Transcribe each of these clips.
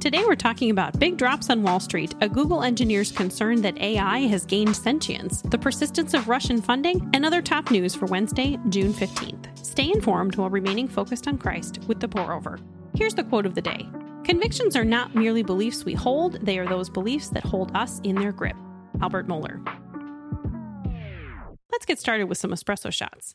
Today we're talking about big drops on Wall Street, a Google engineer's concern that AI has gained sentience, the persistence of Russian funding, and other top news for Wednesday, June 15th. Stay informed while remaining focused on Christ with The Pour Over. Here's the quote of the day. Convictions are not merely beliefs we hold, they are those beliefs that hold us in their grip. Albert Mohler. Let's get started with some espresso shots.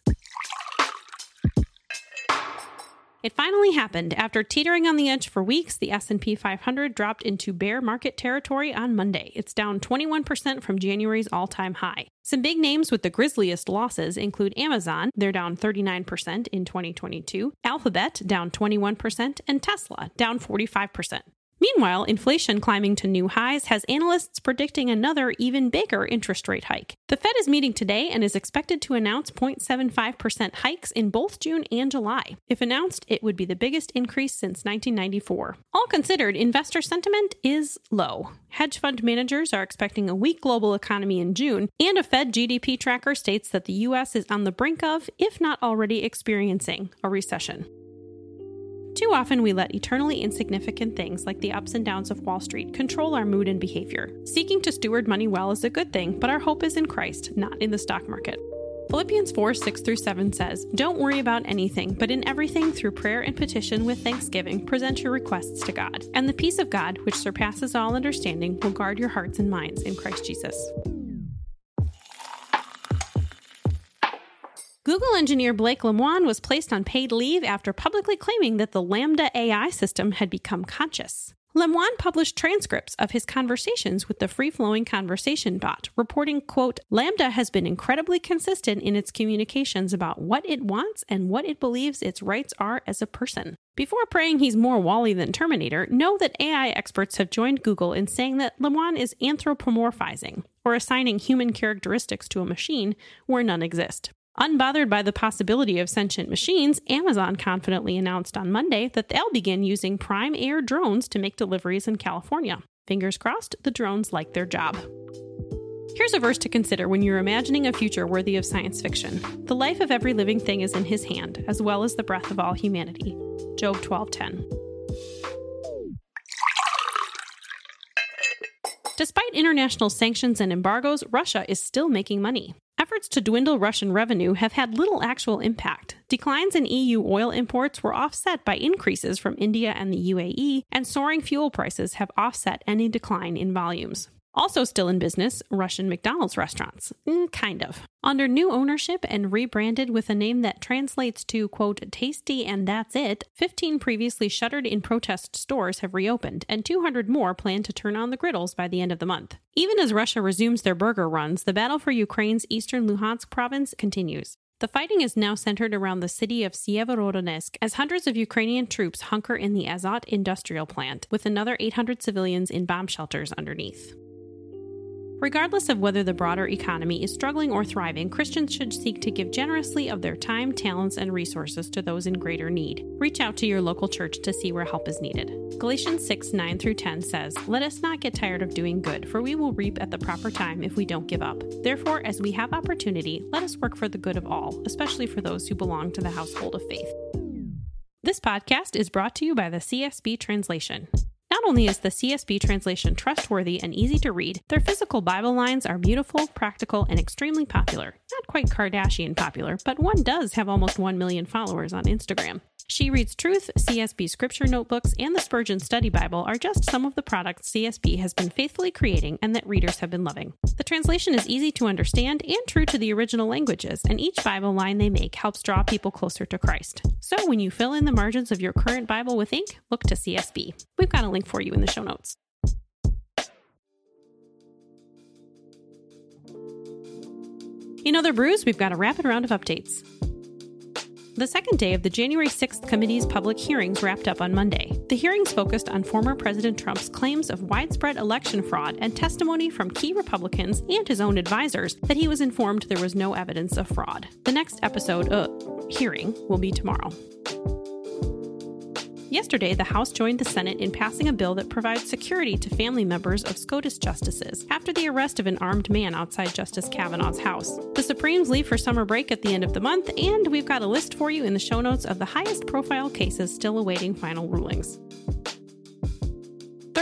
It finally happened. After teetering on the edge for weeks, the S&P 500 dropped into bear market territory on Monday. It's down 21% from January's all-time high. Some big names with the grisliest losses include Amazon, they're down 39% in 2022, Alphabet, down 21%, and Tesla, down 45%. Meanwhile, inflation climbing to new highs has analysts predicting another, even bigger interest rate hike. The Fed is meeting today and is expected to announce 0.75% hikes in both June and July. If announced, it would be the biggest increase since 1994. All considered, investor sentiment is low. Hedge fund managers are expecting a weak global economy in June, and a Fed GDP tracker states that the U.S. is on the brink of, if not already experiencing, a recession. Too often, we let eternally insignificant things like the ups and downs of Wall Street control our mood and behavior. Seeking to steward money well is a good thing, but our hope is in Christ, not in the stock market. Philippians 4:6-7 says, "Don't worry about anything, but in everything through prayer and petition with thanksgiving, present your requests to God. And the peace of God, which surpasses all understanding, will guard your hearts and minds in Christ Jesus." Google engineer Blake Lemoine was placed on paid leave after publicly claiming that the LaMDA AI system had become conscious. Lemoine published transcripts of his conversations with the free-flowing conversation bot, reporting, quote, "LaMDA has been incredibly consistent in its communications about what it wants and what it believes its rights are as a person." Before praying he's more Wall-E than Terminator, know that AI experts have joined Google in saying that Lemoine is anthropomorphizing, or assigning human characteristics to a machine where none exist. Unbothered by the possibility of sentient machines, Amazon confidently announced on Monday that they'll begin using Prime Air drones to make deliveries in California. Fingers crossed, the drones like their job. Here's a verse to consider when you're imagining a future worthy of science fiction. "The life of every living thing is in his hand, as well as the breath of all humanity." Job 12:10. Despite international sanctions and embargoes, Russia is still making money. Efforts to dwindle Russian revenue have had little actual impact. Declines in EU oil imports were offset by increases from India and the UAE, and soaring fuel prices have offset any decline in volumes. Also still in business, Russian McDonald's restaurants. Kind of. Under new ownership and rebranded with a name that translates to, quote, "tasty and that's it," 15 previously shuttered in protest stores have reopened, and 200 more plan to turn on the griddles by the end of the month. Even as Russia resumes their burger runs, the battle for Ukraine's eastern Luhansk province continues. The fighting is now centered around the city of Sieverodonetsk as hundreds of Ukrainian troops hunker in the Azot industrial plant, with another 800 civilians in bomb shelters underneath. Regardless of whether the broader economy is struggling or thriving, Christians should seek to give generously of their time, talents, and resources to those in greater need. Reach out to your local church to see where help is needed. Galatians 6:9-10 says, "Let us not get tired of doing good, for we will reap at the proper time if we don't give up. Therefore, as we have opportunity, let us work for the good of all, especially for those who belong to the household of faith." This podcast is brought to you by the CSB Translation. Not only is the CSB translation trustworthy and easy to read, their physical Bible lines are beautiful, practical, and extremely popular. Not quite Kardashian popular, but one does have almost 1 million followers on Instagram. She Reads Truth, CSB Scripture Notebooks, and the Spurgeon Study Bible are just some of the products CSB has been faithfully creating and that readers have been loving. The translation is easy to understand and true to the original languages, and each Bible line they make helps draw people closer to Christ. So when you fill in the margins of your current Bible with ink, look to CSB. We've got a link for you in the show notes. In other brews, we've got a rapid round of updates. The second day of the January 6th committee's public hearings wrapped up on Monday. The hearings focused on former President Trump's claims of widespread election fraud and testimony from key Republicans and his own advisors that he was informed there was no evidence of fraud. The next episode, hearing, will be tomorrow. Yesterday, the House joined the Senate in passing a bill that provides security to family members of SCOTUS justices after the arrest of an armed man outside Justice Kavanaugh's house. The Supremes leave for summer break at the end of the month, and we've got a list for you in the show notes of the highest profile cases still awaiting final rulings.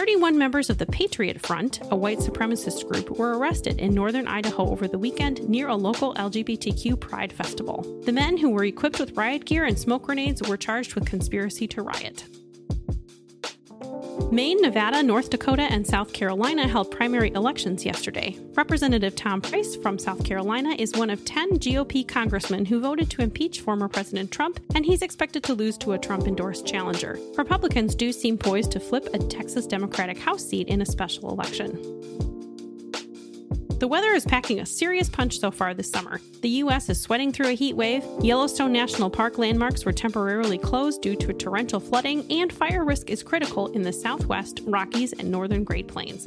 31 members of the Patriot Front, a white supremacist group, were arrested in northern Idaho over the weekend near a local LGBTQ pride festival. The men, who were equipped with riot gear and smoke grenades, were charged with conspiracy to riot. Maine, Nevada, North Dakota, and South Carolina held primary elections yesterday. Representative Tom Rice from South Carolina is one of 10 GOP congressmen who voted to impeach former President Trump, and he's expected to lose to a Trump-endorsed challenger. Republicans do seem poised to flip a Texas Democratic House seat in a special election. The weather is packing a serious punch so far this summer. The U.S. is sweating through a heat wave, Yellowstone National Park landmarks were temporarily closed due to torrential flooding, and fire risk is critical in the Southwest, Rockies, and Northern Great Plains.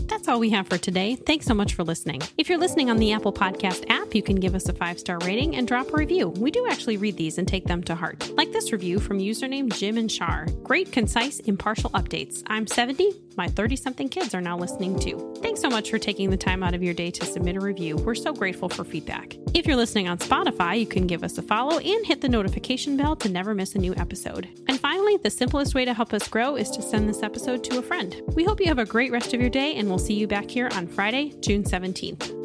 That's all we have for today. Thanks so much for listening. If you're listening on the Apple Podcast app, you can give us a 5-star rating and drop a review. We do actually read these and take them to heart. Like this review from username Jim and Shar. Great, concise, impartial updates. I'm 70. My 30-something kids are now listening too. Thanks so much for taking the time out of your day to submit a review. We're so grateful for feedback. If you're listening on Spotify, you can give us a follow and hit the notification bell to never miss a new episode. And finally, the simplest way to help us grow is to send this episode to a friend. We hope you have a great rest of your day, and we'll see you back here on Friday, June 17th.